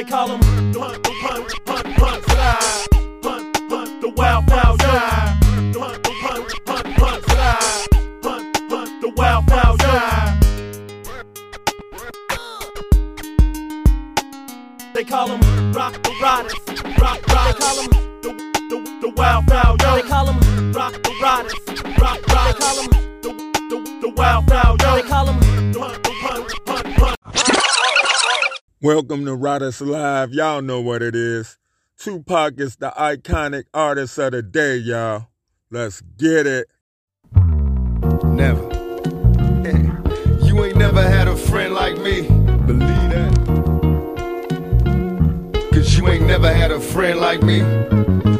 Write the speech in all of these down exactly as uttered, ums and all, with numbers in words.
they call them hunt, hunt, hunt, hunt, fly. Hunt, hunt, the wild fowl die. Hunt, hunt, hunt, hunt, fly. Hunt, hunt, the wild fowl die. They call them rock the rotters, rock rotters. They call them the the the wild fowl. They call them rock the rotters, rock rotters. They call them the the the wild fowl. They call them hunt, hunt, hunt, hunt. Welcome to Rotters Live. Y'all know what it is. Tupac is the iconic artist of the day, y'all. Let's get it. Never. You ain't never had a friend like me. Believe that. Cause you ain't never had a friend like me.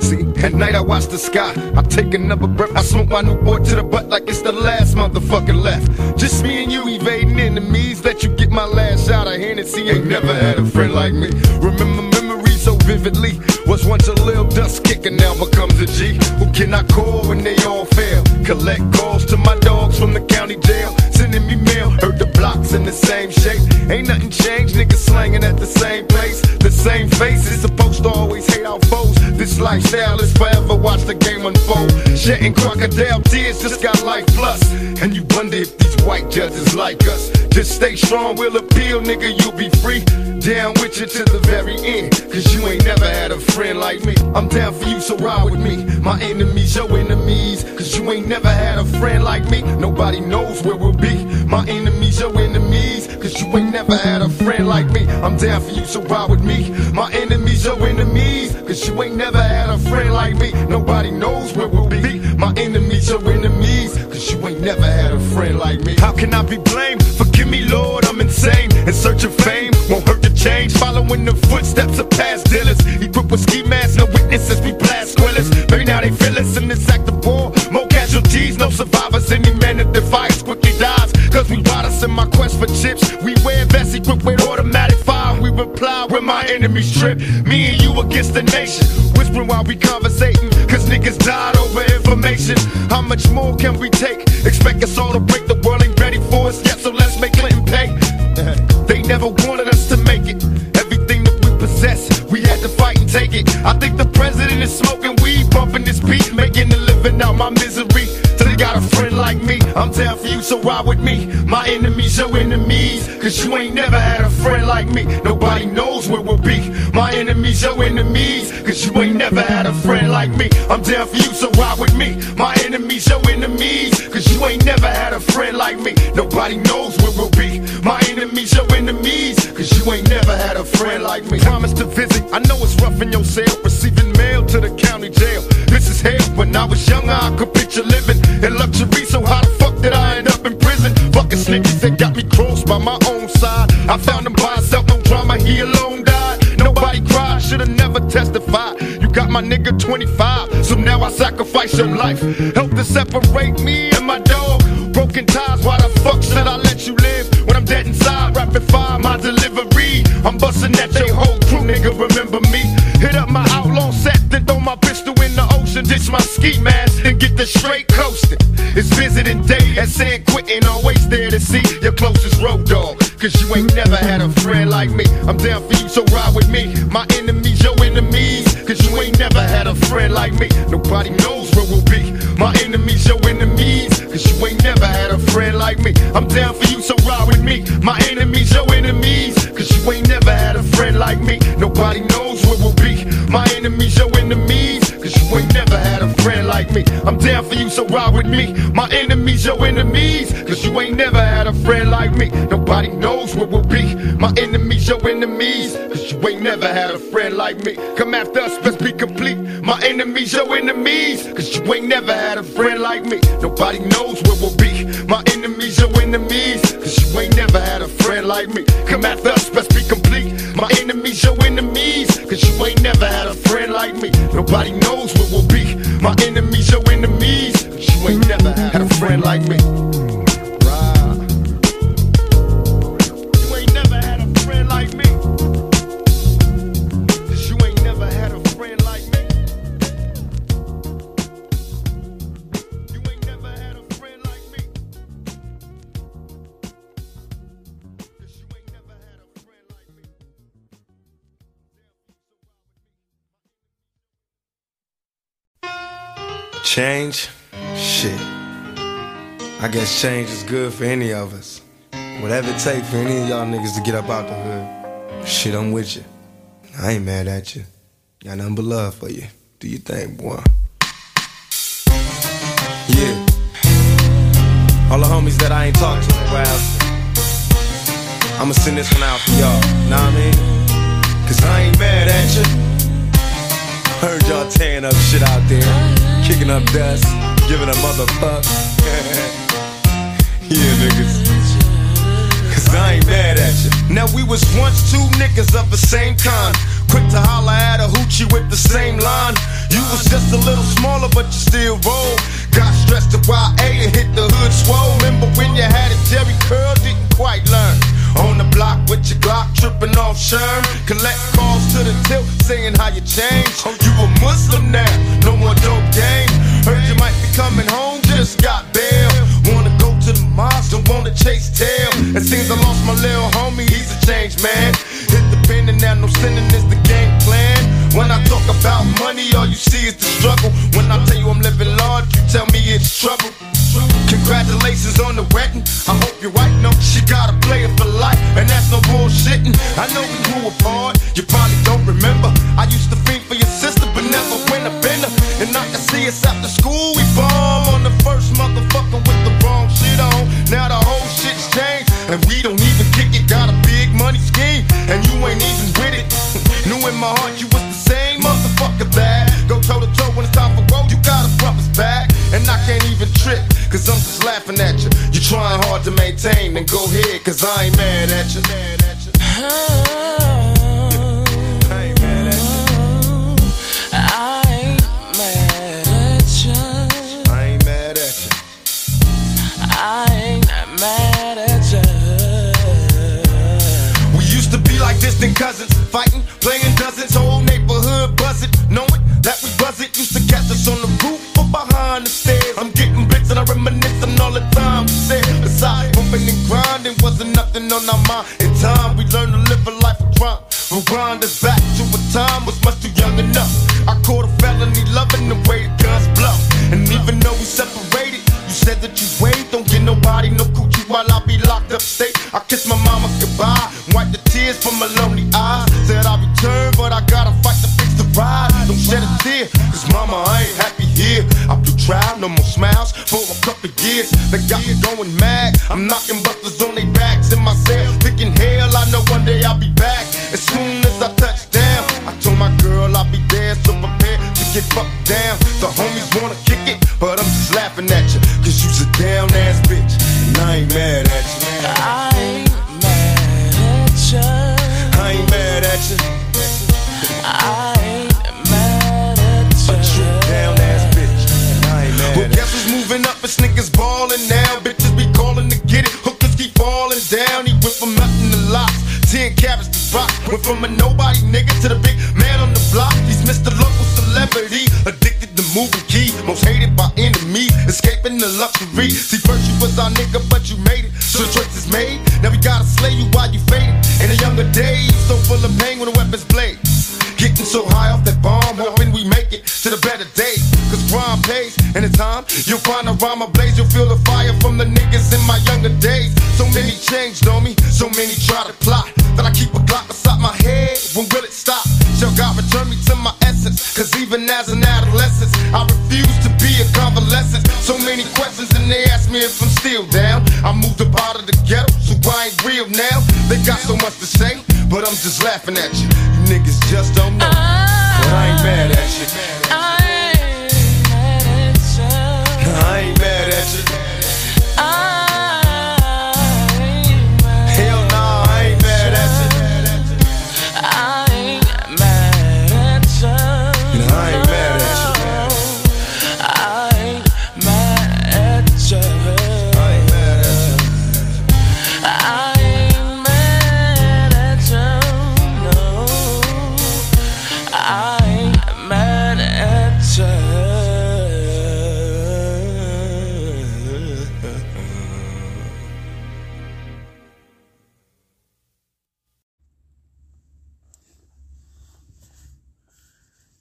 See, at night I watch the sky. I take another breath. I smoke my Newport to the butt like it's the last motherfucker left. Just me and you evading enemies. Let you get my last shot of Hennessy. Ain't never had a friend like me. Remember memories so vividly. Was once a little dust kicker, now becomes a G. Who can I call when they all fail? Collect calls to my dogs from the county jail. Sending me mail. Heard the blocks in the same shape. Ain't nothing changed. Niggas slanging at the same place. The same faces. Supposed to always hate our foes. This life. Let's forever watch the game unfold. Shedding crocodile tears, just got life plus. And you wonder if these white judges like us. Just stay strong, we'll appeal, nigga, you'll be free. Down with you to the very end. Cause you ain't never had a friend like me. I'm down for you, so ride with me. My enemies, your enemies. Cause you ain't never had a friend like me. Nobody knows where we'll be. My enemies, your enemies. Cause you ain't never had a friend like me. I'm down for you, so ride with me. My enemies, your enemies. Cause you ain't never had a friend like me. Nobody knows where we'll be. My enemies, your enemies. Cause you ain't never had a friend like me. How can I be blamed? Forgive me, Lord, I'm insane. In search of fame, won't hurt to change. Following the footsteps of past dealers. Equipped with ski masks, no witnesses, we blast squillers. Maybe now they feel us in this act of war. More casualties, no survivors. Any man that defies quickly dies. Cause we rotters in my quest for chips. We wear vests equipped with automatic fire. We reply when my enemies trip. Me and you against the nation. Whispering while we conversating. Cause niggas died over information. How much more can we take? Expect us all to break. The world ain't ready for us yet, so let's make Clinton pay. They never wanted us to make it. Everything that we possess, we had to fight and take it. I think the president is smoking weed, bumping this beat, making a living out my misery. Got a friend like me, I'm down for you, so ride with me. My enemies, your enemies, cause you ain't never had a friend like me. Nobody knows where we'll be. My enemies, your enemies, cause you ain't never had a friend like me. I'm down for you, so ride with me. My enemies, your enemies, cause you ain't never had a friend like me. Nobody knows where we'll be. My enemies, your enemies, cause you ain't never had a friend like me. Promise to visit, I know it's rough in your cell, receiving mail to the county jail. This is hell, when I was younger, I could picture living in luxury, so how the fuck did I end up in prison? Fucking snitches that got me crossed by my own side. I found him by himself, no drama, he alone died. Nobody cried, should've never testified. You got my nigga twenty-five, so now I sacrifice your life. Help to separate me and my dog. Broken ties, why the fuck should I let you live? When I'm dead inside, rapid fire, my delivery. I'm busting at your whole crew, nigga, remember me. Hit up my outlaw set, then throw my pistol in the ocean. Ditch my ski mask, then get the straight coasting. It's visiting day at San Quentin, always there to see your closest road dog. Cause you ain't never had a friend like me. I'm down for you, so ride with me. My enemies, your enemies. Cause you ain't never had a friend like me. Nobody knows where we'll be. My enemies, your enemies. Cause you ain't never had a friend like me. I'm down for you, so ride with me. My enemies, your enemies. Cause you ain't never had a friend like me. Nobody knows where we'll be. My enemies, your enemies. Cause you ain't never had a friend like me. I'm down for you, so ride with me. My enemies, your enemies. Cause you ain't never had a friend like me. Nobody knows where we'll be. My enemies, your enemies. Cause you ain't never had a friend like me. Come after us, let's be complete. My enemies, your enemies. Cause you ain't never had a friend like me. Nobody knows where we'll be. My enemies, your enemies. Cause you ain't never had a friend like me. Come after us, let's be complete. My enemies, your enemies. Cause you ain't never had a friend like me. Nobody knows where we'll be. My enemies, your enemies. You ain't never had a friend like me. You ain't never had a friend like me. Cause you ain't never had a friend like me. You ain't never had a friend like me. Change? Shit. I guess change is good for any of us. Whatever it takes for any of y'all niggas to get up out the hood. Shit, I'm with you. I ain't mad at you. Got nothing but love for you. Do you think, boy? Yeah. All the homies that I ain't talked to in a while, I'ma send this one out for y'all. Know what I mean? Cause I ain't mad at you. Heard y'all tearing up shit out there, kicking up dust, giving a motherfuck. Yeah, niggas. I ain't mad at you. Now we was once two niggas of the same kind, quick to holler at a hoochie with the same line. You was just a little smaller but you still roll. Got stressed to Y A and hit the hood swole. Remember when you had a Jerry curl, didn't quite learn. On the block with your Glock, tripping off Sherm. Collect calls to the tilt, saying how you changed. You a Muslim now, no more dope game. Heard you might be coming home, just got bail. Wanna go to the mosque, don't wanna chase tail. It seems I lost my little homie, he's a changed man. Hit the pen and now no sinning is the game plan. When I talk about money, all you see is the struggle. When I tell you I'm living large, you tell me it's trouble. Congratulations on the wedding, I hope you're right. No, she gotta play it for life, and that's no bullshitting. I know we grew apart, you probably don't remember. I used to fiend for your sister, but never went up in her. And I can see us after school, we bomb on the first motherfucker with the wrong shit on. Now the whole shit's changed, and we don't even kick it. Got a big money scheme, and you ain't even with it. Knew in my heart you was the same motherfucker that go toe to toe when it's time for growth, you gotta bump us back. And I can't even trip, cause I'm just laughing at you. You trying hard to maintain, then go ahead, cause I ain't mad at you. Mad at you. Oh, I ain't mad at you. I ain't mad at you. I ain't mad at you. I ain't mad at you. We used to be like distant cousins, fighting, playing dozens, whole neighborhood buzzing, knowing that we buzzing. Used to catch us on the roof or behind the stairs. I'm getting blitzed and I reminiscing all the time. Said besides bumping and grinding, wasn't nothing on our mind. In time, we learned to live a life of crime. Rewind us back to a time was much too young enough. I caught a felony loving the way the guns blow. And even though we separated, you said that you wait. Don't get nobody no coochie while I be locked up state. I kiss my mama goodbye, wipe the tears from my lonely eyes. Said I'll return, but I gotta fight to fix the ride. Don't shed a tear, cause mama, I ain't happy here. I blew trial, no more smiles for a couple years. They got me going mad, I'm knocking busters on their backs in my cell, thinking hell, I know one day I'll be back. As soon as I touch down, I told my girl I'll be there, so prepare to get fucked down. The homies wanna kick it, but I'm just laughing at you, cause you's a down ass bitch, and I ain't mad at you. I ain't mad at you. I ain't mad at you. I ain't mad at you. But you down ass bitch, and I ain't mad. Well, guess who's moving up and niggas ballin' now? Bitches be calling to get it, hookers keep falling down. He went from nothing to lots, ten carats to rock. Went from a nobody nigga to the big man on the block. He's Mister Local Celebrity, addicted to moving key, most hated by enemies, escaping the luxury. See, first you was our nigga, but you made it, so the choice is made. Now we gotta slay you while you faded. In the younger days, so full of pain when the weapon's blade. Getting so high off that bomb, hoping we make it to the better days. Cause crime pays, and in time, you'll find a rhyme ablaze. You'll feel the fire from the niggas in my younger days. So many changed on me, so many try to plot, that I keep a Glock beside my head, when will it stop? Shall God return me to my essence? Cause even as an adolescent, I refuse to be a convalescent. So many questions and they ask me if I'm still down. I moved up out of the ghetto, so I ain't real now. They got so much to say, but I'm just laughing at you. You niggas just don't know, but I ain't mad at you. I ain't mad at you. I ain't mad at you.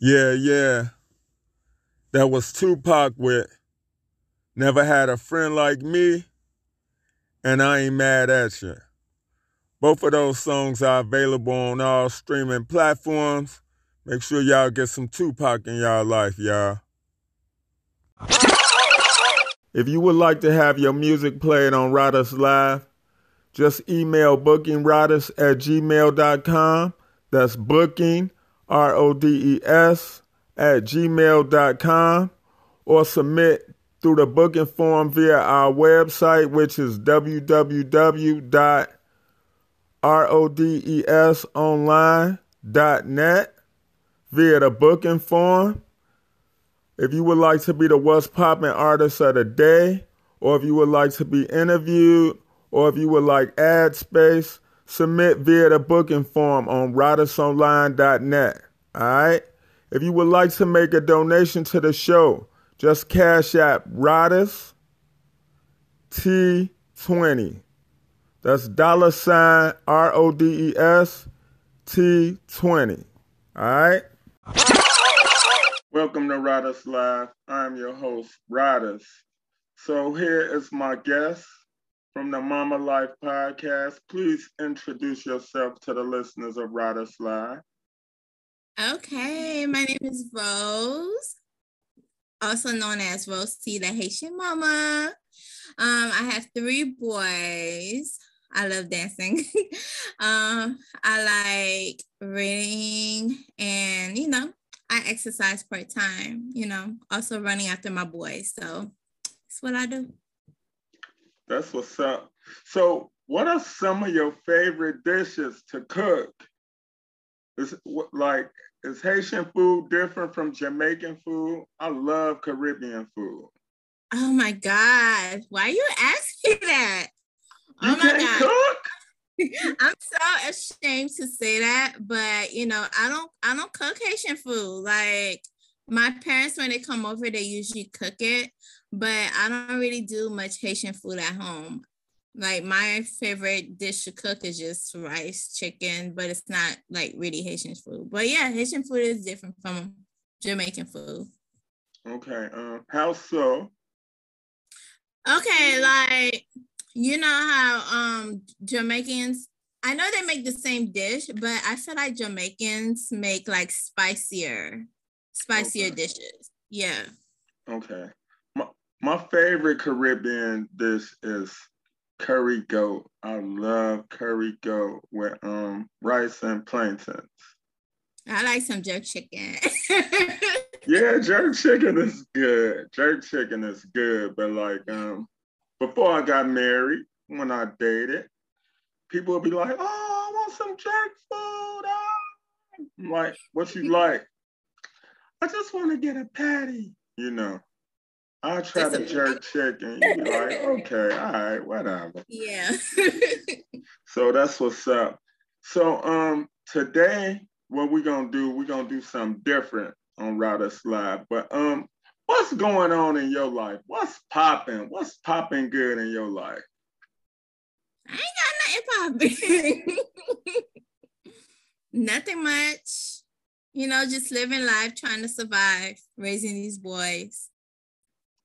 Yeah, yeah. that was Tupac with Never Had a Friend Like Me and I Ain't Mad At You. Both of those songs are available on all streaming platforms. Make sure y'all get some Tupac in y'all life, y'all. If you would like to have your music played on Rotters Live, just email bookingrotters at gmail dot com. That's booking, R O D E S, at gmail dot com. Or submit through the booking form via our website, which is w w w dot rodes online dot net via the booking form. If you would like to be the What's Poppin' Artist of the Day, or if you would like to be interviewed, or if you would like ad space, submit via the booking form on rotters online dot net, all right? If you would like to make a donation to the show, just cash app Rotters T twenty. That's dollar sign R O D E S T twenty, all right? Welcome to Rotters Live. I'm your host, Rotters. So here is my guest from the Mama Life Podcast. Please introduce yourself to the listeners of Rotters Live. Okay, my name is Rose, also known as Rose T, the Haitian Mama. Um, I have three boys. I love dancing. um, I like reading and, you know, I exercise part-time, you know, also running after my boys. So that's what I do. That's what's up. So what are some of your favorite dishes to cook? Is, like, is Haitian food different from Jamaican food? I love Caribbean food. Oh, my God. Why you asking that? You oh my can't God. Cook? I'm so ashamed to say that, but you know, I don't, I don't cook Haitian food. Like my parents, when they come over, they usually cook it, but I don't really do much Haitian food at home. Like my favorite dish to cook is just rice, chicken, but it's not like really Haitian food. But yeah, Haitian food is different from Jamaican food. Okay, um, how so? Okay, like. You know how um, Jamaicans, I know they make the same dish, but I feel like Jamaicans make like spicier, spicier okay. dishes. Yeah. Okay. My, my favorite Caribbean dish is curry goat. I love curry goat with um, rice and plantains. I like some jerk chicken. Yeah, jerk chicken is good. Jerk chicken is good, but like, um. Before I got married, when I dated, people would be like, oh, I want some jerk food. Oh. I'm like, what you like? I just want to get a patty. You know, I try the jerk chicken. You'd be like, okay, all right, whatever. Yeah. So that's what's up. So um, today, what we're going to do, we're going to do something different on Rotters Live. But um. What's going on in your life? What's popping? What's popping good in your life? I ain't got nothing popping. Nothing much. You know, just living life, trying to survive, raising these boys.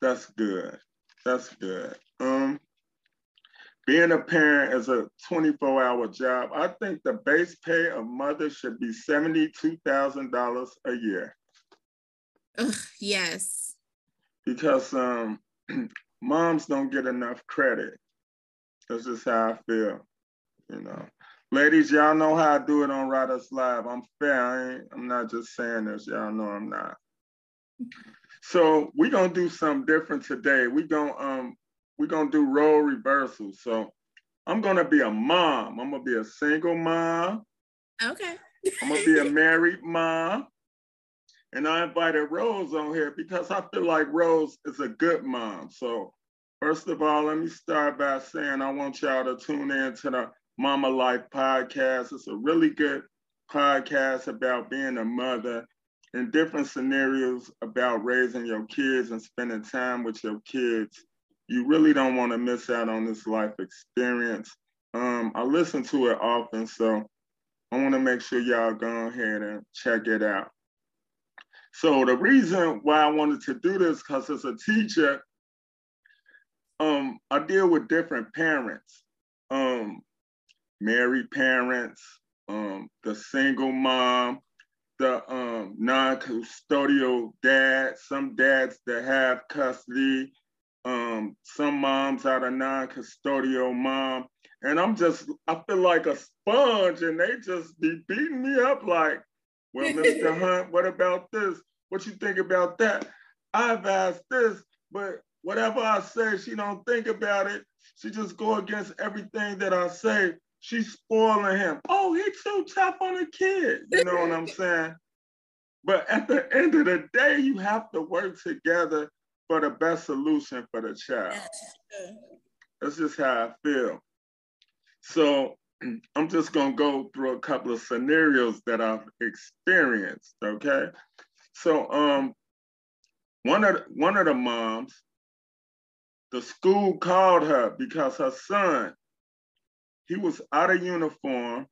That's good. That's good. Um, being a parent is a twenty-four hour job. I think the base pay of mothers should be seventy-two thousand dollars a year. Ugh, yes. Because um, moms don't get enough credit. That's just how I feel, you know. Ladies, y'all know how I do it on Rotters Live. I'm fair. I ain't, I'm not just saying this. Y'all know I'm not. So we're going to do something different today. We're going um, we gonna do role reversal. So I'm going to be a mom. I'm going to be a single mom. Okay. I'm going to be a married mom. And I invited Rose on here because I feel like Rose is a good mom. So first of all, let me start by saying I want y'all to tune in to the Mama Life Podcast. It's a really good podcast about being a mother and different scenarios about raising your kids and spending time with your kids. You really don't want to miss out on this life experience. Um, I listen to it often, so I want to make sure y'all go ahead and check it out. So the reason why I wanted to do this, because as a teacher, um, I deal with different parents, um, married parents, um, the single mom, the um, non-custodial dad, some dads that have custody, um, some moms out of non-custodial mom. And I'm just, I feel like a sponge, and they just be beating me up like, well, Mister Hunt, what about this? What you think about that? I've asked this, but whatever I say, she don't think about it. She just go against everything that I say. She's spoiling him. Oh, he's so tough on a kid. You know what I'm saying? But at the end of the day, you have to work together for the best solution for the child. That's just how I feel. So I'm just going to go through a couple of scenarios that I've experienced, okay? So um, one of, one of the moms, the school called her because her son, he was out of uniform.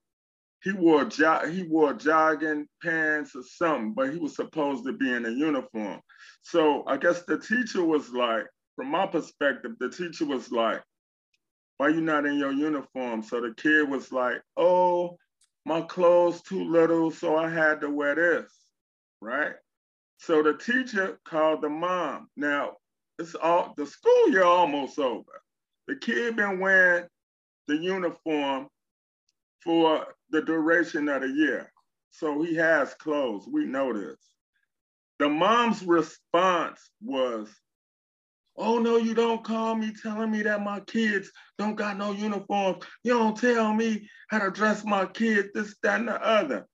He wore, jo- he wore jogging pants or something, but he was supposed to be in a uniform. So I guess the teacher was like, from my perspective, the teacher was like, why you not in your uniform? So the kid was like, oh, my clothes too little, so I had to wear this, right? So the teacher called the mom. Now, it's all the school year almost over. The kid been wearing the uniform for the duration of the year. So he has clothes, we know this. The mom's response was, oh no, you don't call me telling me that my kids don't got no uniforms. You don't tell me how to dress my kids, this, that, and the other.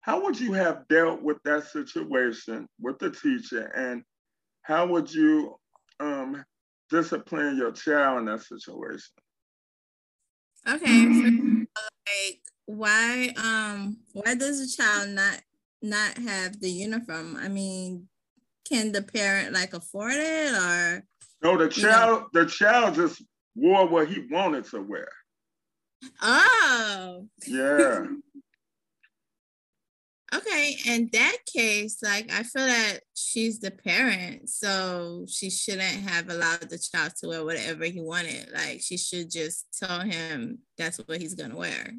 How would you have dealt with that situation with the teacher, and how would you um, discipline your child in that situation? Okay, so, like, why um, why does a child not not have the uniform? I mean, can the parent like afford it, or no? The child, know? the child just wore what he wanted to wear. Oh, yeah. Okay, in that case, like I feel that she's the parent, so she shouldn't have allowed the child to wear whatever he wanted. Like she should just tell him that's what he's gonna wear.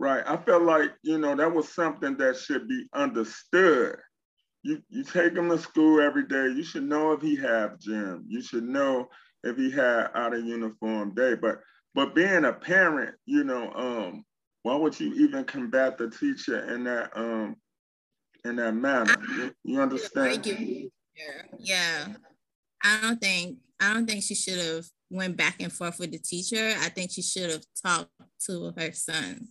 Right. I felt like, you know, that was something that should be understood. You you take him to school every day. You should know if he have gym. You should know if he had out of uniform day. But but being a parent, you know, um, why would you even combat the teacher in that um in that manner? You, you understand? Yeah. I don't think I don't think she should have went back and forth with the teacher. I think she should have talked to her son.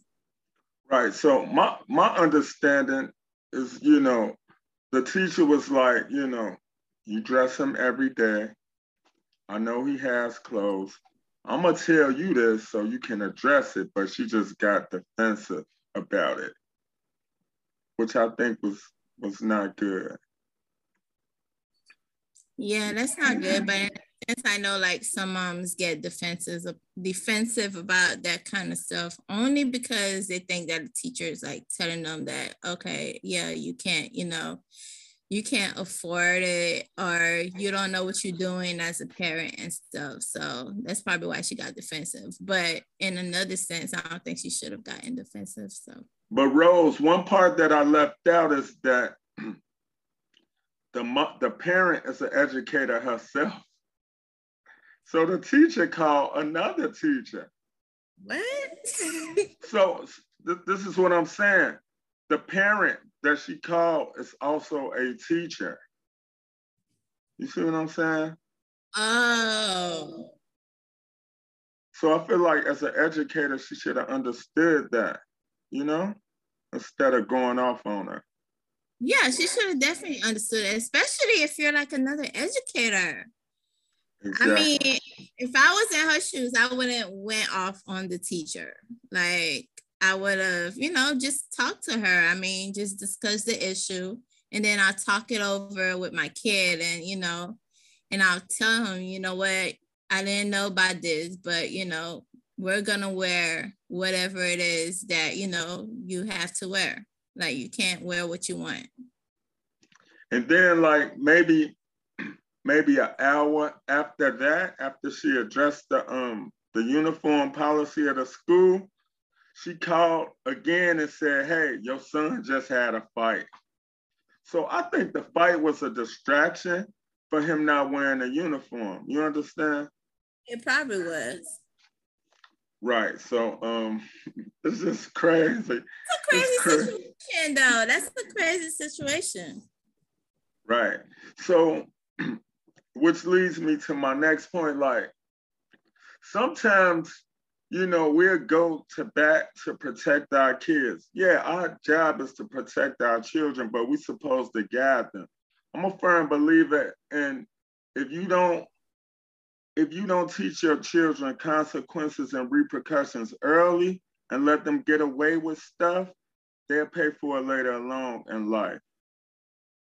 Right. So my my understanding is, you know, the teacher was like, you know, you dress him every day. I know he has clothes. I'm going to tell you this so you can address it, but she just got defensive about it, which I think was, was not good. Yeah, that's not good, but in a sense, I know like some moms get defensive, defensive about that kind of stuff only because they think that the teacher is like telling them that, okay, yeah, you can't, you know, you can't afford it, or you don't know what you're doing as a parent and stuff. So that's probably why she got defensive. But in another sense, I don't think she should have gotten defensive. So, but Rose, one part that I left out is that the the parent is an educator herself. So the teacher called another teacher. What? So th- this is what I'm saying. The parent that she called is also a teacher. You see what I'm saying? Oh. So I feel like as an educator, she should have understood that, you know, instead of going off on her. Yeah, she should have definitely understood it, especially if you're like another educator. Exactly. I mean, if I was in her shoes, I wouldn't went off on the teacher. Like, I would have, you know, just talked to her. I mean, just discuss the issue, and then I'll talk it over with my kid, and, you know, and I'll tell him, you know what, I didn't know about this, but, you know, we're going to wear whatever it is that, you know, you have to wear. Like, you can't wear what you want. And then like maybe maybe an hour after that, after she addressed the um the uniform policy of the school, she called again and said, hey, your son just had a fight. So I think the fight was a distraction for him not wearing a uniform. You understand? It probably was. Right. So um, it's just crazy. It's a crazy, it's crazy situation, though. That's a crazy situation. Right. So, which leads me to my next point. Like, sometimes, you know, we'll go to bat to protect our kids. Yeah, our job is to protect our children, but we're supposed to guide them. I'm a firm believer, and if you don't, if you don't teach your children consequences and repercussions early and let them get away with stuff, they'll pay for it later along in life.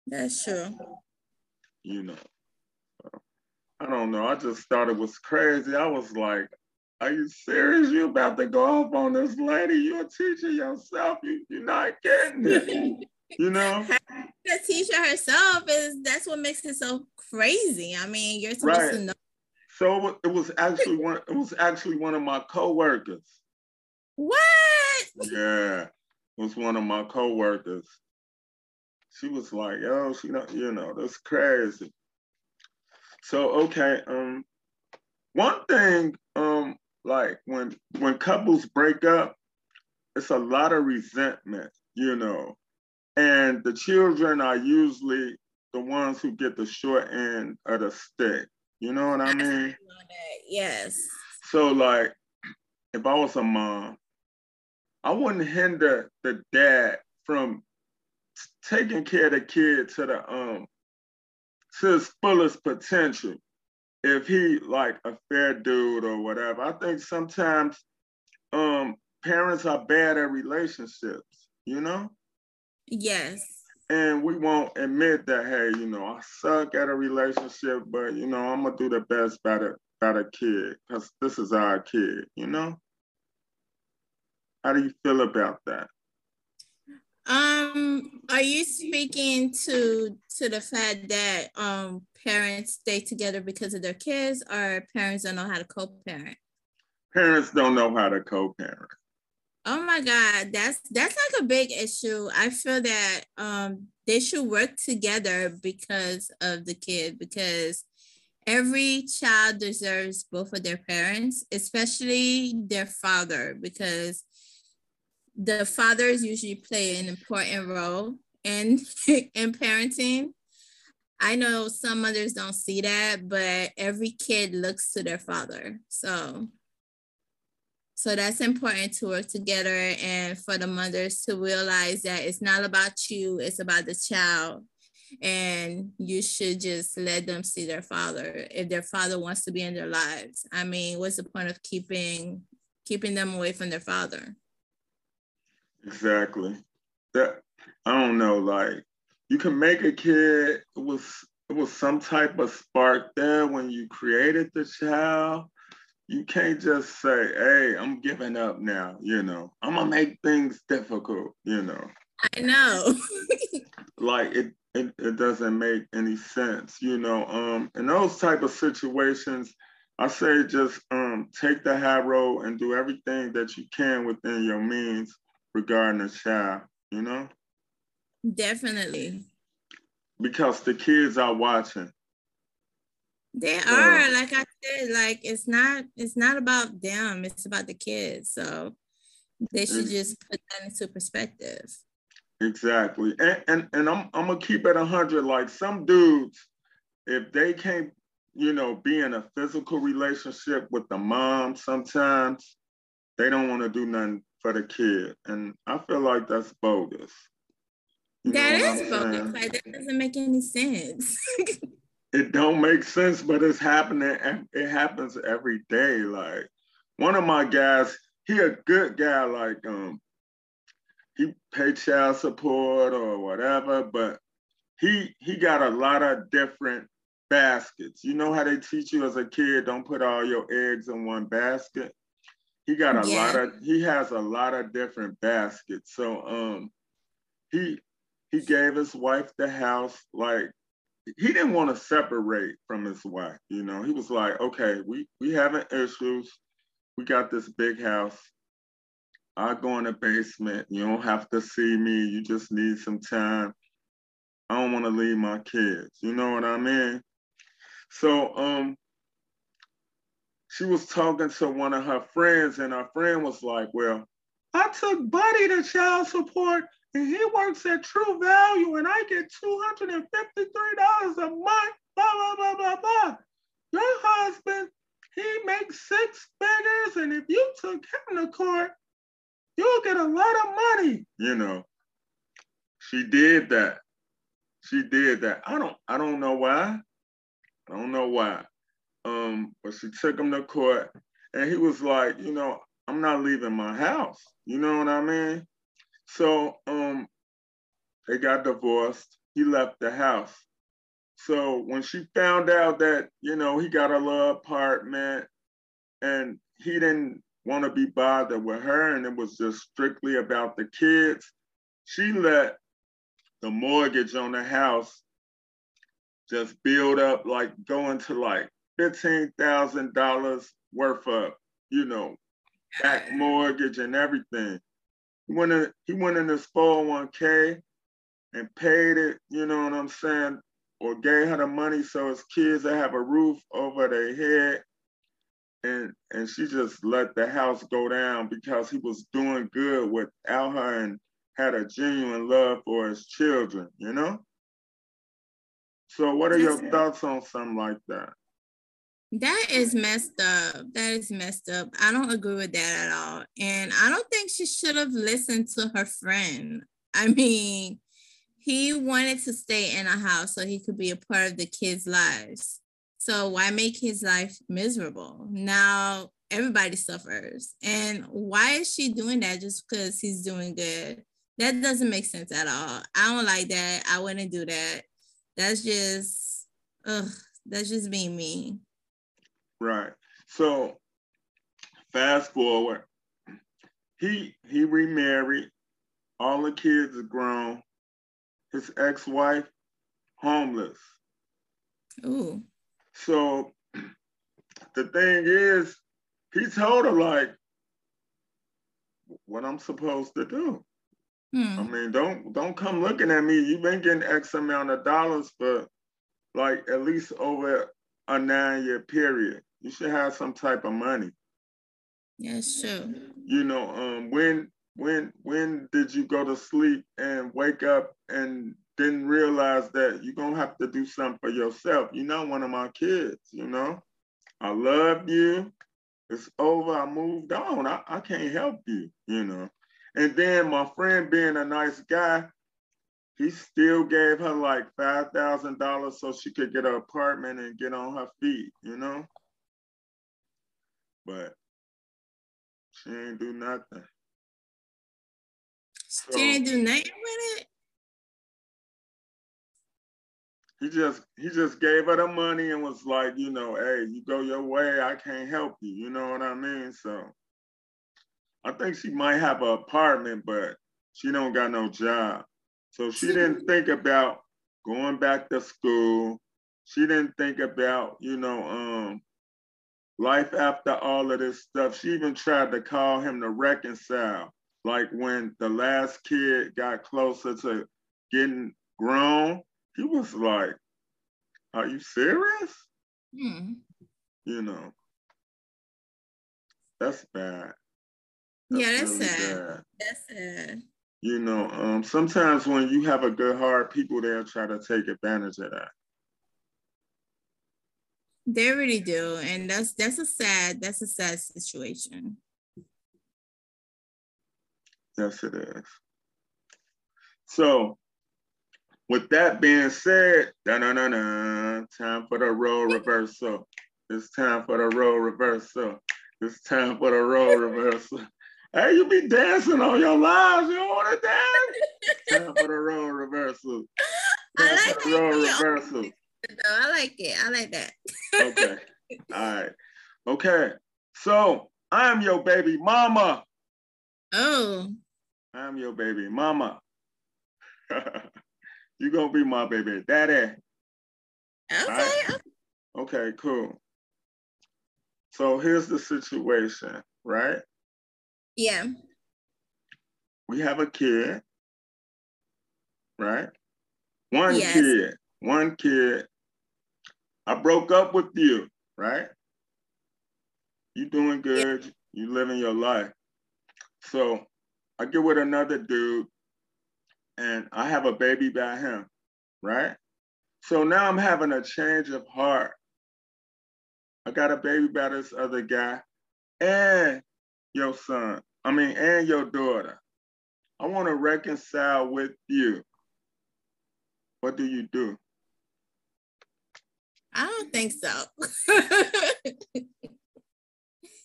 That's true. You know, I don't know. I just thought it was crazy. I was like, are you serious? You about to go off on this lady? You're teaching yourself. You, you're not getting it. You know, the teacher herself is that's what makes it so crazy. I mean, you're supposed right. to know. So it was actually one. It was actually one of my coworkers. What? Yeah, it was one of my coworkers. She was like, "Yo, she not, you know, that's crazy." So okay, um, one thing, um, like when when couples break up, it's a lot of resentment, you know. And the children are usually the ones who get the short end of the stick. You know what I mean? Yes. So like, if I was a mom, I wouldn't hinder the dad from taking care of the kid to the um to his fullest potential if he like a fair dude or whatever. I think sometimes um parents are bad at relationships, you know? Yes. And we won't admit that, hey, you know, I suck at a relationship, but, you know, I'm going to do the best by the, by the kid because this is our kid, you know? How do you feel about that? Um, are you speaking to to the fact that um parents stay together because of their kids, or parents don't know how to co-parent? Parents don't know how to co-parent. Oh my God, that's that's like a big issue. I feel that um, they should work together because of the kid, because every child deserves both of their parents, especially their father, because the fathers usually play an important role in, in parenting. I know some mothers don't see that, but every kid looks to their father, so... So that's important to work together and for the mothers to realize that it's not about you, it's about the child. And you should just let them see their father if their father wants to be in their lives. I mean, what's the point of keeping keeping them away from their father? Exactly. That I don't know, like you can make a kid with with some type of spark there when you created the child. You can't just say, hey, I'm giving up now, you know. I'm going to make things difficult, you know. I know. Like, it, it it doesn't make any sense, you know. Um, in those type of situations, I say just um, take the high road and do everything that you can within your means regarding a child, you know. Definitely. Because the kids are watching. They are, like I said, like it's not it's not about them, it's about the kids. So they should just put that into perspective. Exactly. And and, and I'm I'm gonna keep it one hundred. Like some dudes, if they can't, you know, be in a physical relationship with the mom, sometimes they don't want to do nothing for the kid. And I feel like that's bogus. You that is bogus. Saying? Like that doesn't make any sense. It don't make sense, but it's happening. It happens every day. Like one of my guys, he a good guy. Like um, he pay child support or whatever, but he he got a lot of different baskets. You know how they teach you as a kid, don't put all your eggs in one basket. He got a yeah. lot of. He has a lot of different baskets. So um, he. He gave his wife the house. Like, he didn't want to separate from his wife, you know. He was like, okay, we, we having issues. We got this big house. I go in the basement. You don't have to see me. You just need some time. I don't want to leave my kids. You know what I mean? So um, she was talking to one of her friends, and her friend was like, well, I took Buddy to child support, and he works at True Value, and I get two hundred fifty-three dollars a month, blah, blah, blah, blah, blah. Your husband, he makes six figures, and if you took him to court, you'll get a lot of money. You know, she did that. She did that. I don't, I don't know why. I don't know why. Um, but she took him to court, and he was like, you know, I'm not leaving my house. You know what I mean? So um, they got divorced. He left the house. So when she found out that, you know, he got a little apartment and he didn't want to be bothered with her, and it was just strictly about the kids, she let the mortgage on the house just build up, like going to like fifteen thousand dollars worth of, you know, back mortgage and everything. He went in, he went in this four oh one K and paid it, you know what I'm saying, or gave her the money so his kids that have a roof over their head. And, and she just let the house go down because he was doing good without her and had a genuine love for his children, you know? So what are That's your it. thoughts on something like that? That is messed up. That is messed up. I don't agree with that at all. And I don't think she should have listened to her friend. I mean, he wanted to stay in a house so he could be a part of the kids' lives. So why make his life miserable? Now everybody suffers. And why is she doing that just because he's doing good? That doesn't make sense at all. I don't like that. I wouldn't do that. That's just, ugh, that's just being mean. Right. So fast forward, he he remarried, all the kids are grown, his ex-wife homeless. Ooh. So the thing is, he told her like what I'm supposed to do. Hmm. I mean, don't don't come looking at me. You've been getting X amount of dollars for like at least over a nine-year period. You should have some type of money. Yes, sure. You know, um, when when when did you go to sleep and wake up and didn't realize that you're gonna have to do something for yourself? You're not one of my kids, you know. I love you. It's over. I moved on. I, I can't help you, you know. And then my friend, being a nice guy, he still gave her like five thousand dollars so she could get an apartment and get on her feet, you know? But she ain't do nothing. She so, ain't do nothing with it? He just, he just gave her the money and was like, you know, hey, you go your way, I can't help you. You know what I mean? So I think she might have an apartment, but she don't got no job. So she didn't think about going back to school. She didn't think about, you know, um, life after all of this stuff. She even tried to call him to reconcile. Like when the last kid got closer to getting grown, he was like, are you serious? Hmm. You know, that's bad. That's yeah, that's really sad. Bad. That's sad. You know, um, sometimes when you have a good heart, people there try to take advantage of that. They really do, and that's that's a sad that's a sad situation. Yes, it is. So, with that being said, da na na na, time for the role reversal. It's time for the role reversal. It's time for the role reversal. Hey, you be dancing on your lives. You don't want to dance? Time for the role reversal. Time I like for the role reversal. No, I like it. I like that. Okay. All right. Okay. So I'm your baby mama. Oh. I'm your baby mama. You're going to be my baby daddy. Okay. Right? Okay, cool. So here's the situation, right? Yeah. We have a kid, right? One yes. kid, one kid. I broke up with you, right? You doing good. Yeah. You living your life. So I get with another dude and I have a baby by him, right? So now I'm having a change of heart. I got a baby by this other guy and your son, I mean, and your daughter. I want to reconcile with you. What do you do? I don't think so.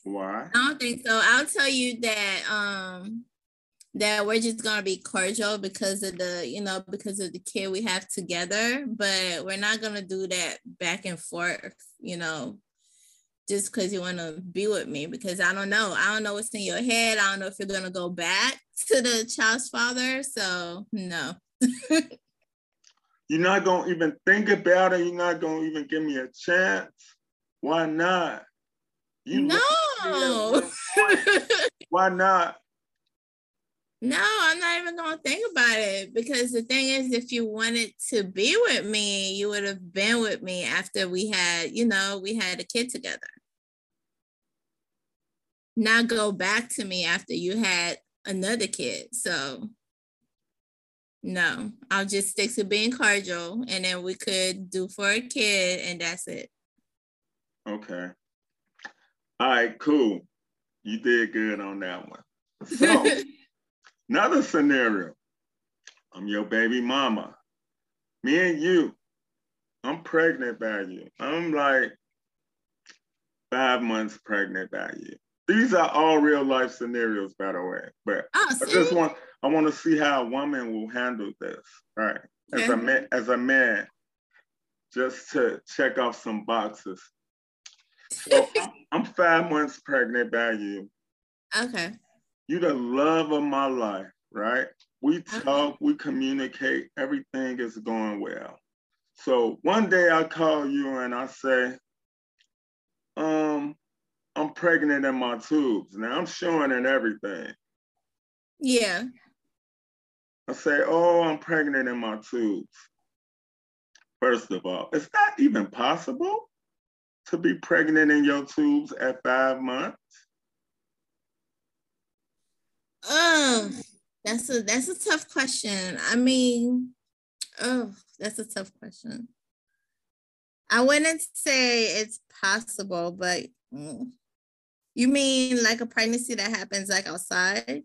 Why? I don't think so. I'll tell you that um, that we're just gonna be cordial because of the, you know, because of the kid we have together, but we're not gonna do that back and forth, you know, just because you want to be with me, because I don't know. I don't know what's in your head. I don't know if you're gonna go back to the child's father. So no. You're not gonna even think about it. You're not gonna even give me a chance. Why not? You no. Why not? No, I'm not even going to think about it, because the thing is, if you wanted to be with me, you would have been with me after we had, you know, we had a kid together. Not go back to me after you had another kid. So no, I'll just stick to being cordial, and then we could do for a kid, and that's it. Okay. All right, cool. You did good on that one. So, another scenario. I'm your baby mama. Me and you, I'm pregnant by you. I'm like five months pregnant by you. These are all real life scenarios, by the way. But oh, I just want, I want to see how a woman will handle this, right? As yeah. a man, as a man, just to check off some boxes. So I'm five months pregnant by you. Okay. You the love of my life, right? We talk, okay. we communicate, everything is going well. So one day I call you and I say, um, I'm pregnant in my tubes. Now I'm showing and everything. Yeah. I say, oh, I'm pregnant in my tubes. First of all, it's not even possible to be pregnant in your tubes at five months? Oh, that's a that's a tough question. I mean, oh, that's a tough question. I wouldn't say it's possible, but mm, you mean like a pregnancy that happens like outside?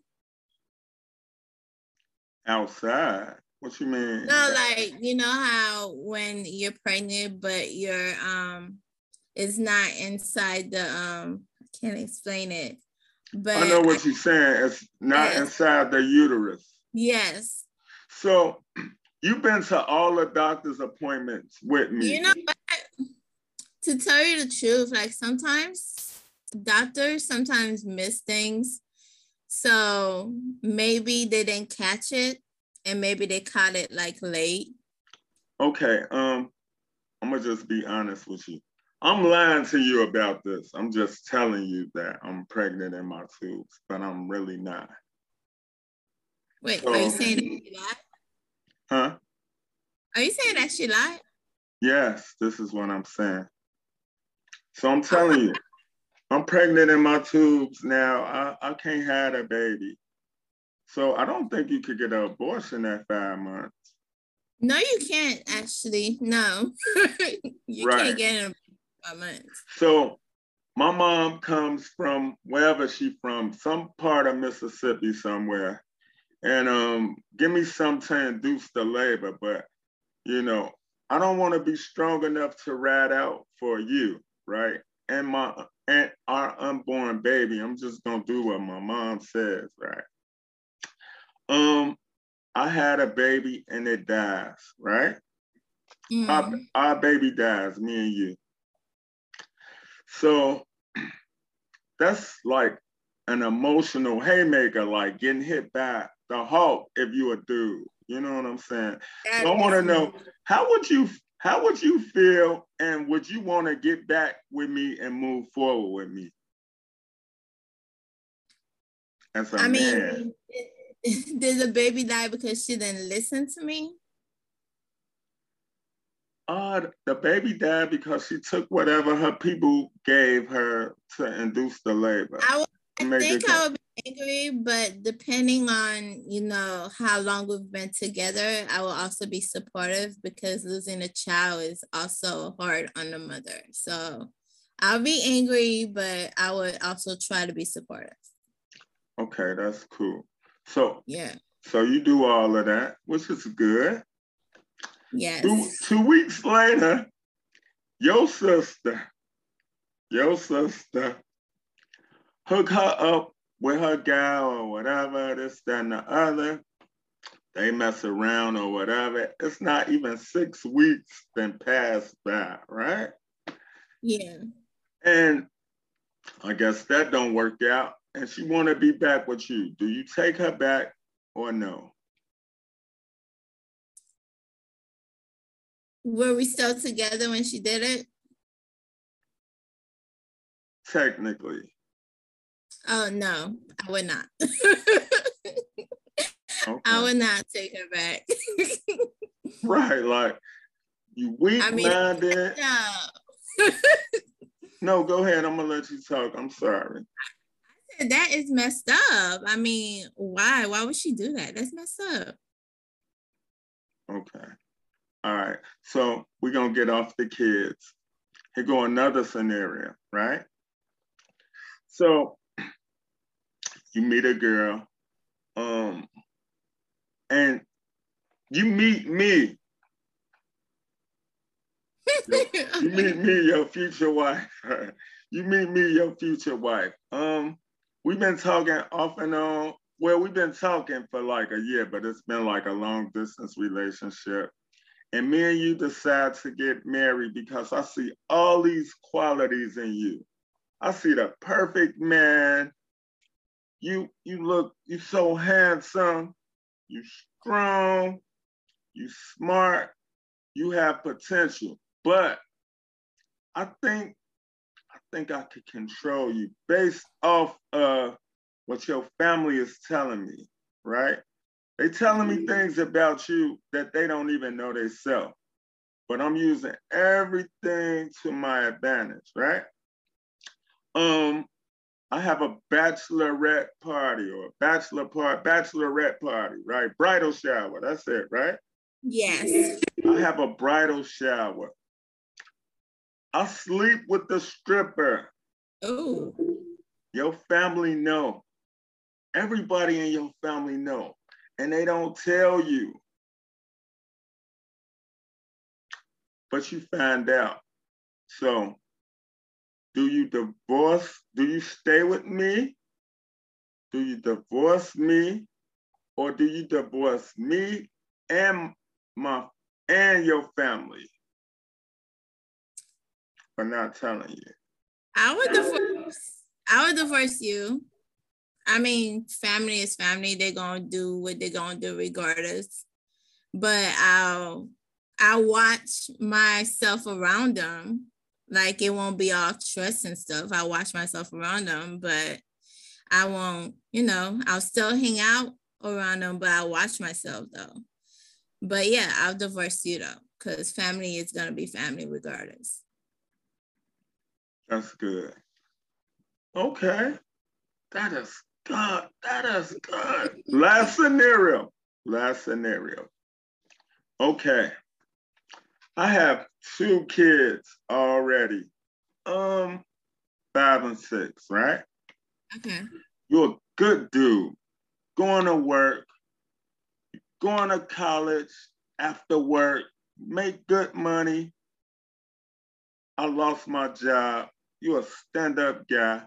Outside? What you mean? No, like, you know how when you're pregnant, but you're um it's not inside the, um, I can't explain it, but. I know what I, you're saying. It's not yes. inside the uterus. Yes. So you've been to all the doctor's appointments with me. You know what? To tell you the truth, like sometimes doctors sometimes miss things. So maybe they didn't catch it, and maybe they caught it like late. Okay. Um, I'm gonna just be honest with you. I'm lying to you about this. I'm just telling you that I'm pregnant in my tubes, but I'm really not. Wait, so, are you saying that she lied? Huh? Are you saying that she lied? Yes, this is what I'm saying. So I'm telling you, I'm pregnant in my tubes now. I, I can't have a baby. So I don't think you could get an abortion at five months. No, you can't actually. No. you right. can't get an abortion. So my mom comes from wherever she from, some part of Mississippi somewhere, and um, give me some to induce the labor, but you know, I don't want to be strong enough to ride out for you, right? And my and our unborn baby. I'm just gonna do what my mom says, right? Um, I had a baby and it dies, right? Mm. Our, our baby dies, me and you. So that's like an emotional haymaker, like getting hit by the Hulk if you a dude, You know what I'm saying? So I want to know, how would you how would you feel, and would you want to get back with me and move forward with me? As a I man. mean, did the baby die because she didn't listen to me? Uh, the baby died because she took whatever her people gave her to induce the labor. I, would, I think I would be angry, but depending on, you know, how long we've been together, I will also be supportive, because losing a child is also hard on the mother. So I'll be angry, but I would also try to be supportive. Okay, that's cool. So yeah, so you do all of that, which is good. Yes. Two, two weeks later, your sister, your sister, hook her up with her gal or whatever, this, that, and the other. They mess around or whatever. It's not even six weeks then passed by, right? Yeah. And I guess that don't work out. And she want to be back with you. Do you take her back or no? Were we still together when she did it? Technically. Oh, no, I would not. Okay. I would not take her back. Right, like, you weak-minded. I mean, no. No, go ahead. I'm going to let you talk. I'm sorry. I said that is messed up. I mean, why? Why would she do that? That's messed up. Okay. All right, so we're gonna get off the kids. Here go another scenario, right? So you meet a girl, um, and you meet me. You, you meet me, your future wife. You meet me, your future wife. Um, we've been talking off and on. Well, we've been talking for like a year, but it's been like a long distance relationship. And me and you decide to get married because I see all these qualities in you. I see the perfect man. You, you look, you so handsome. You strong. You smart. You have potential. But I think, I think I could control you based off of what your family is telling me, right? They telling me things about you that they don't even know they self. But I'm using everything to my advantage, right? Um, I have a bachelorette party or a bachelor par- bachelorette party, right? Bridal shower, that's it, right? Yes. I have a bridal shower. I sleep with the stripper. Oh. Your family know. Everybody in your family know. And they don't tell you. But you find out. So do you divorce? Do you stay with me? Do you divorce me? Or do you divorce me and my and your family? For not telling you. I would divorce. I would divorce you. I mean, family is family. They're gonna do what they're gonna do regardless. But I'll I watch myself around them. Like, it won't be all trust and stuff. I watch myself around them, but I won't, you know, I'll still hang out around them, but I'll watch myself though. But yeah, I'll divorce you though, because family is gonna be family regardless. That's good. Okay. That is God, that is God. Last scenario, last scenario. Okay, I have two kids already, um, five and six, right? Okay. You're a good dude, going to work, going to college after work, make good money. I lost my job. You're a stand-up guy,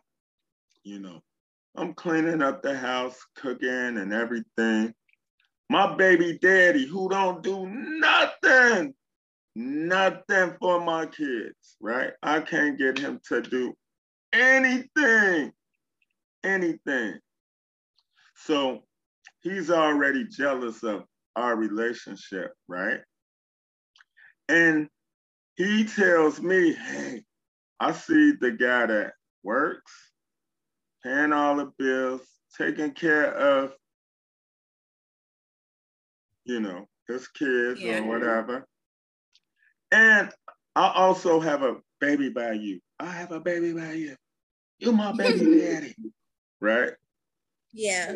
you know. I'm cleaning up the house, cooking and everything. My baby daddy, who don't do nothing, nothing for my kids, right? I can't get him to do anything, anything. So he's already jealous of our relationship, right? And he tells me, hey, I see the guy that works, paying all the bills, taking care of, you know, his kids yeah. or whatever. And I also have a baby by you. I have a baby by you. You're my baby daddy, right? Yeah.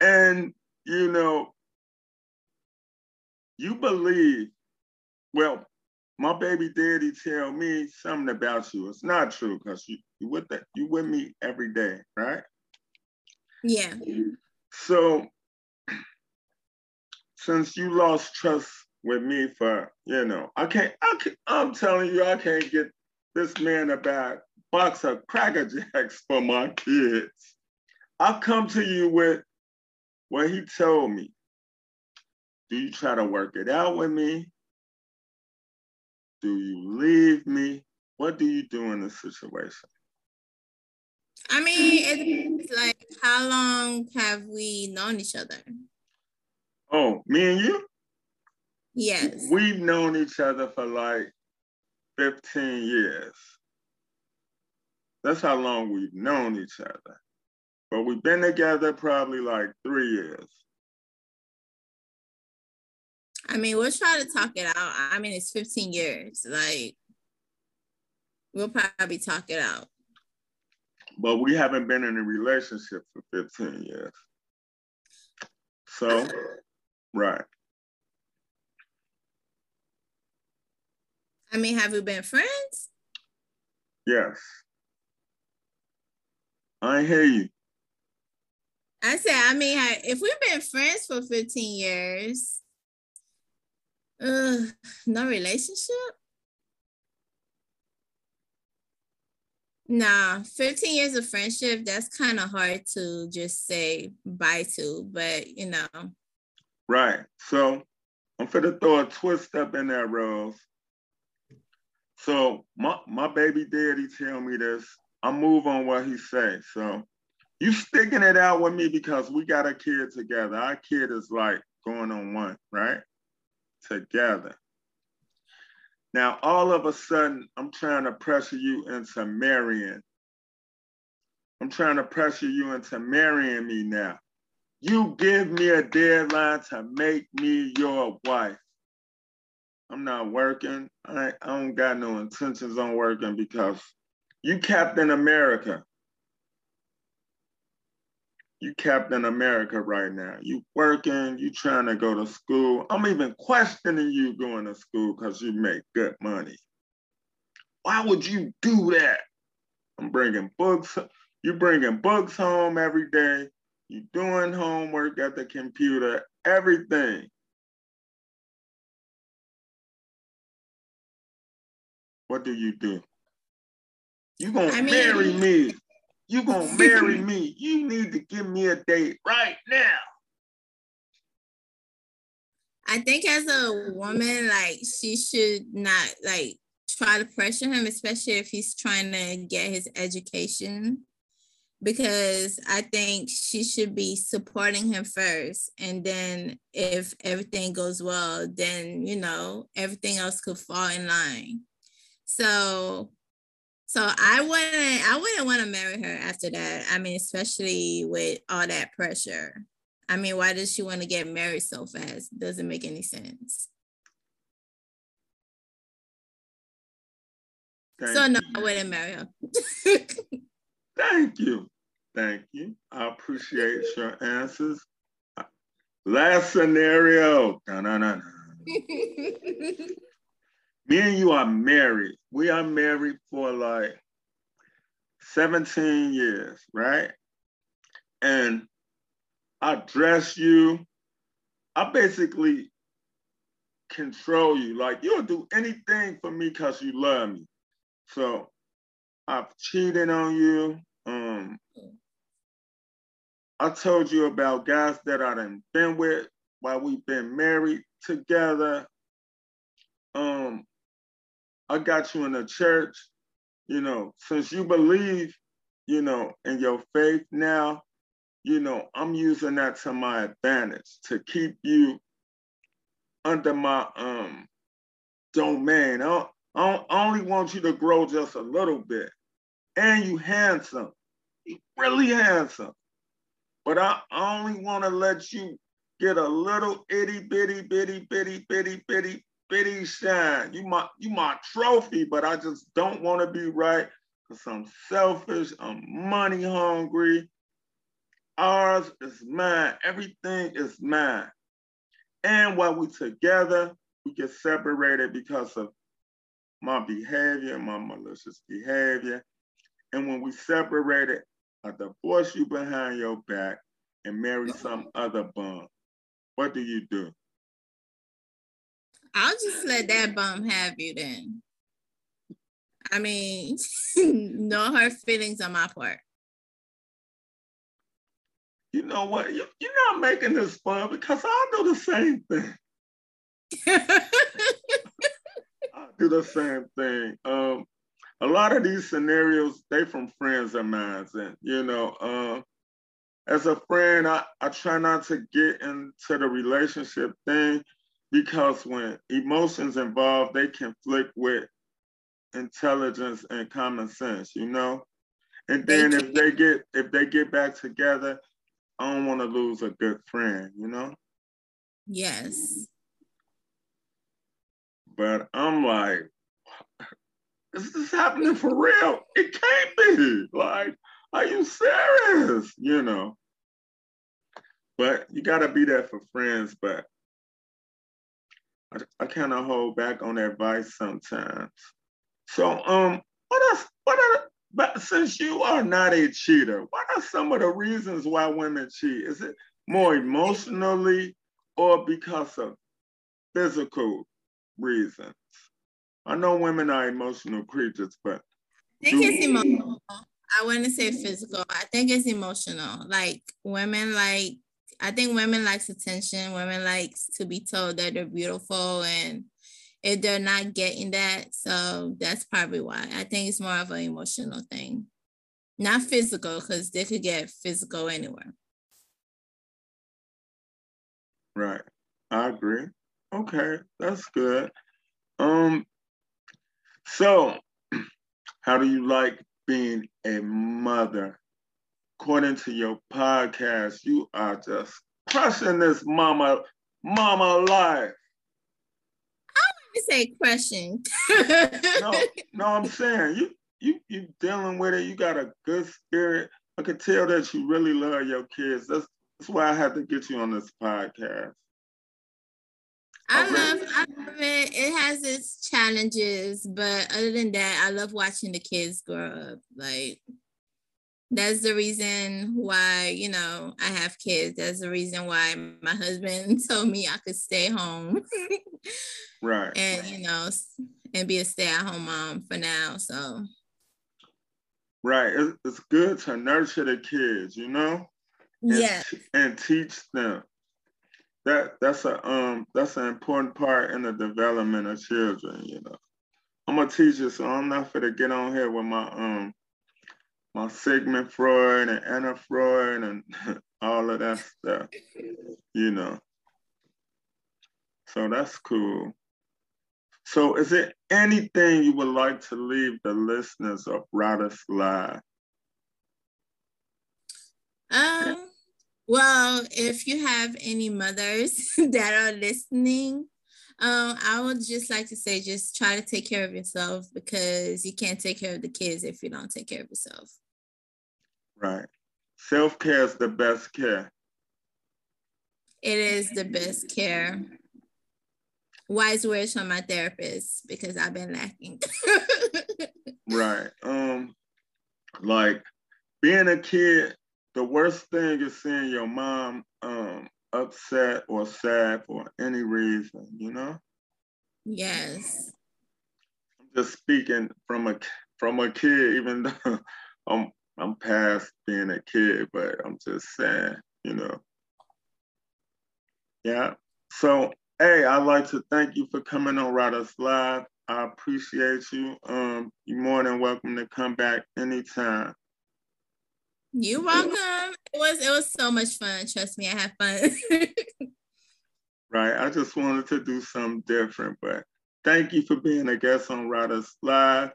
And, you know, you believe, well, my baby daddy tell me something about you. It's not true because you you with that you with me every day, right? Yeah. So since you lost trust with me for, you know, I can't, I can't I'm telling you, I can't get this man a bag, box of Cracker Jacks for my kids. I come to you with what he told me. Do you try to work it out with me? Do you leave me? What do you do in this situation? I mean, it's like, how long have we known each other? Oh, me and you? Yes. We've known each other for like fifteen years. That's how long we've known each other. But we've been together probably like three years. I mean, we'll try to talk it out. I mean, it's fifteen years. Like, we'll probably talk it out. But we haven't been in a relationship for fifteen years. So, uh, right. I mean, have we been friends? Yes. I hear you. I said, I mean, if we've been friends for fifteen years, Ugh, no relationship? Nah, fifteen years of friendship, that's kind of hard to just say bye to, but you know. Right, so I'm finna throw a twist up in that, Rose. So my, my baby daddy tell me this, I move on what he say. So you sticking it out with me because we got a kid together. Our kid is like going on one, right? Together. Now, all of a sudden, I'm trying to pressure you into marrying. I'm trying to pressure you into marrying me now. You give me a deadline to make me your wife. I'm not working. I, I don't got no intentions on working because you Captain America. You Captain America right now. You working, you trying to go to school. I'm even questioning you going to school because you make good money. Why would you do that? I'm bringing books. You bringing books home every day. You doing homework at the computer, everything. What do you do? You gonna I mean- marry me. You gonna marry me. You need to give me a date right now. I think as a woman, like, she should not, like, try to pressure him, especially if he's trying to get his education, because I think she should be supporting him first. And then if everything goes well, then, you know, everything else could fall in line. So... So I wouldn't, I wouldn't want to marry her after that. I mean, especially with all that pressure. I mean, why does she want to get married so fast? Doesn't make any sense. Thank so no, you. I wouldn't marry her. Thank you. Thank you. I appreciate your answers. Last scenario. Da-na-na-na. Me and you are married. We are married for like seventeen years, right? And I dress you. I basically control you. Like, you'll do anything for me because you love me. So I've cheated on you. Um, I told you about guys that I done been with while we've been married together. Um. I got you in the church, you know, since you believe, you know, in your faith now, you know, I'm using that to my advantage to keep you under my um domain. I, I only want you to grow just a little bit. And you handsome. You really handsome. But I only want to let you get a little itty bitty bitty bitty bitty bitty bitty shine. You my you my trophy, but I just don't want to be right because I'm selfish. I'm money hungry. Ours is mine. Everything is mine. And while we together, we get separated because of my behavior, my malicious behavior. And when we separated, I divorce you behind your back and marry some other bum. What do you do? I'll just let that bum have you then. I mean, no hurt feelings on my part. You know what? You, you're not making this fun because I'll do the same thing. I'll do the same thing. Um, A lot of these scenarios, they from friends of mine. And, you know, uh, as a friend, I, I try not to get into the relationship thing because when emotions involved, they conflict with intelligence and common sense, you know? And then if they get if they get back together, I don't want to lose a good friend, you know? Yes. But I'm like, is this happening for real? It can't be. Like, are you serious? You know. But you gotta be there for friends. But I, I kind of hold back on advice sometimes. So, um, what are what are but since you are not a cheater, what are some of the reasons why women cheat? Is it more emotionally or because of physical reasons? I know women are emotional creatures, but I think it's emotional. I wouldn't say physical. I think it's emotional. Like women like, I think women likes attention. Women likes to be told that they're beautiful, and if they're not getting that, so that's probably why. I think it's more of an emotional thing, not physical, because they could get physical anywhere. Right. I agree. Okay, that's good. Um. So, how do you like being a mother? According to your podcast, you are just crushing this mama, mama life. I wouldn't say crushing. no, no, I'm saying you, you, you dealing with it. You got a good spirit. I could tell that you really love your kids. That's that's why I had to get you on this podcast. I love, I love it. It has its challenges, but other than that, I love watching the kids grow up. Like, that's the reason why, you know, I have kids. That's the reason why my husband told me I could stay home. Right. And, you know, and be a stay-at-home mom for now, so. Right. It's good to nurture the kids, you know? And, yeah. And teach them. That that's a um that's an important part in the development of children, you know. I'm a teacher, so I'm not finna get on here with my um my Sigmund Freud and Anna Freud and all of that stuff, you know. So that's cool. So is there anything you would like to leave the listeners of Rotters Live? Um. Well, if you have any mothers that are listening, um, I would just like to say, just try to take care of yourself, because you can't take care of the kids if you don't take care of yourself. Right. Self-care is the best care. It is the best care. Wise words from my therapist, because I've been lacking. Right. Um, like being a kid, the worst thing is seeing your mom um, upset or sad for any reason, you know? Yes. I'm just speaking from a from a kid, even though I'm I'm past being a kid, but I'm just saying, you know. Yeah. So, hey, I'd like to thank you for coming on Rotters Live. I appreciate you. Um, you're more than welcome to come back anytime. You're welcome. It was it was so much fun. Trust me, I had fun. right? I just wanted to do something different, but thank you for being a guest on Rotters Live.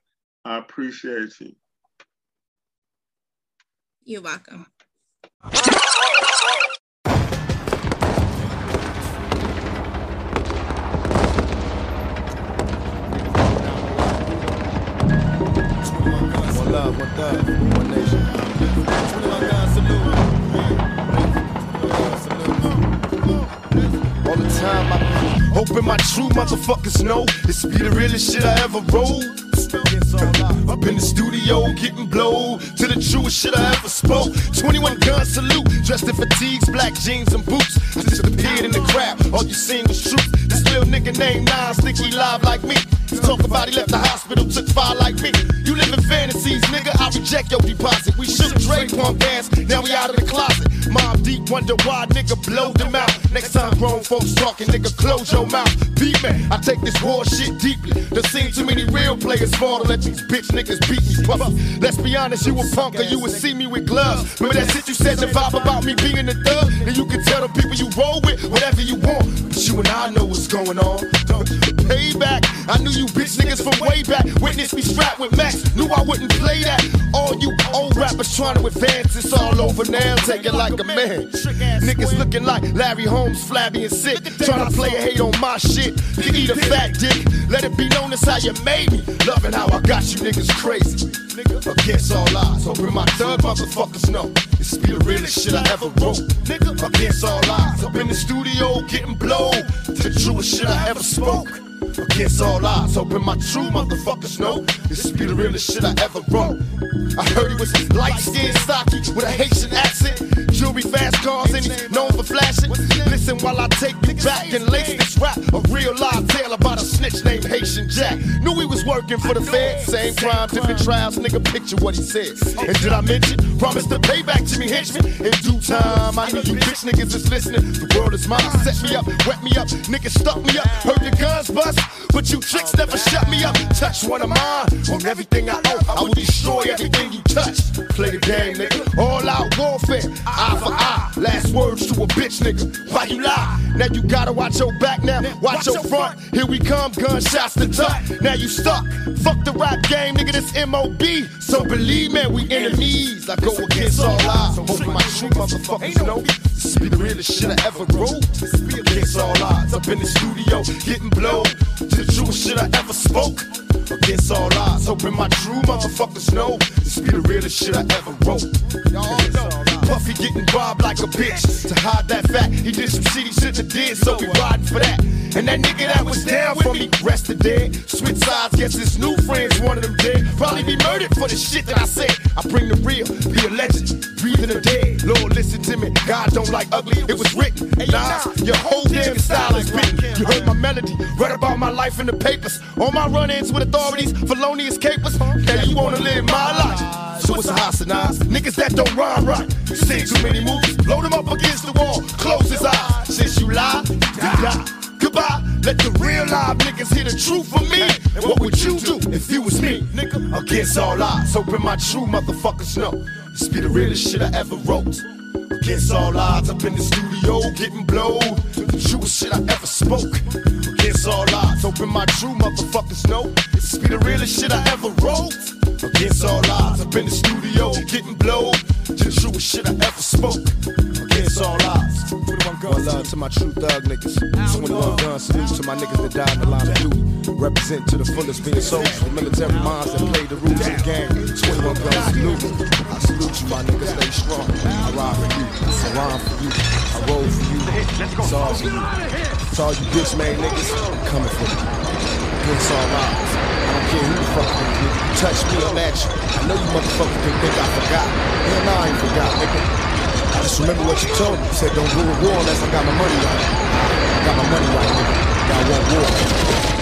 I appreciate you. You're welcome. One love, one love, one nation. twenty-one guys salute. All the time I'm hoping my true motherfuckers know this be the realest shit I ever wrote. Up in the studio, getting blowed to the truest shit I ever spoke. twenty-one gun salute, dressed in fatigues, black jeans and boots. Just appeared in the crowd, all you seen was truth. This little nigga named Nas, think he live like me. Just talk about he left the hospital, took fire like me. You live in fantasies, nigga, I reject your deposit. We shook trade pump dance, now we out of the closet. Mom deep wonder why, nigga, blow them out. Next time grown folks talking, nigga, close your mouth. B-man, I take this war shit deeply. There seem too many real players fall to let these bitch niggas beat me, Puffy. Let's be honest, you a punk or you would see me with gloves. Remember that shit you said, the vibe about me being a thug? And you can tell the people you roll with whatever you want. But you and I know what's going on. Payback, I knew you bitch niggas from way back. Witness me strapped with Max, knew I wouldn't play that. All you old rappers trying to advance, it's all over now, take it like a man. Niggas looking like Larry Holmes, flabby and sick, trying to play a hate on my shit. You eat a fat dick, let it be known that's how you made me. Loving how I got you niggas crazy. Against all odds, hoping my thug motherfuckers know this be the realest shit I ever wrote. Against all odds, up in the studio getting blowed to the truest shit I ever spoke. Against all odds, hoping my true motherfuckers know this be the realest shit I ever wrote. I heard he was light-skinned, stocky, with a Haitian accent. Jewelry, fast cars, and he's known for flashing. Listen while I take you back and lace this rap. A real live tale about a snitch named Haitian Jack. Knew he was working for the feds, same crime, different trials, nigga, picture what he said. And did I mention, promised to pay back Jimmy Hitchman? In due time, I know you bitch niggas is listening. The world is mine, set me up, wet me up, niggas stuck me up, heard your guns bust. But you tricks never shut me up. Touch one of mine on everything I own. I will destroy everything you touch. Play the game, nigga. All out warfare, eye for eye. Last words to a bitch, nigga. Why you lie? Now you gotta watch your back now. Watch your front. Here we come, gunshots to duck. Now you stuck. Fuck the rap game, nigga. This M O B. So believe, man, we enemies. I go against all odds. Hoping my true motherfuckers know this be the realest shit I ever wrote. This be against all odds. Up in the studio, getting blowed to the truest shit I ever spoke. Against all odds, hoping my true motherfuckers know this be the realest shit I ever wrote. Puffy getting robbed like a bitch. To hide that fact, he did some shitty shit to did, so we riding for that. And that nigga that was down for me rested dead. Switch sides, guess his new friends, one of them dead. Probably be murdered for the shit that I said. I bring the real, be a legend, breathing the dead. Lord, listen to me, God don't like ugly, it was written. Nah, your whole damn style is written. You heard my melody, read about my life in the papers. On my run-ins with authorities, felonious capers. Now you wanna live my life, so it's a hostage. Niggas that don't rhyme right, you seen too many movies. Load him up against the wall, close his eyes. Since you lie, you die. Goodbye, let the real live niggas hear the truth from me. And what would you do if you was me, nigga? Against all odds, hoping my true motherfuckers know this be the realest shit I ever wrote. Against all odds, up in the studio getting blowed to the truest shit I ever spoke. Against all odds, hoping my true motherfuckers know this be the realest shit I ever wrote. Against all odds, up in the studio getting blowed to the truest shit I ever spoke. Against all odds, one love to my true thug niggas. twenty-one gun salute to my niggas that died in the line of duty. Represent to the fullest being soldiers, the military minds that play the rules of the game. twenty-one gun salute. I salute you, my niggas, stay strong. I ride for you, I rhyme for you, I roll for you. It's all for you. It's all you bitch made niggas, I'm coming for you. Against all odds, I don't care who the fuck you get. Touch me, I'm at you. I know you motherfuckers can think I forgot. Hell, nah, I ain't forgot, nigga. I just remember what you told me. You said don't rule a war unless I got my money right. I got my money right, nigga. Now I want war.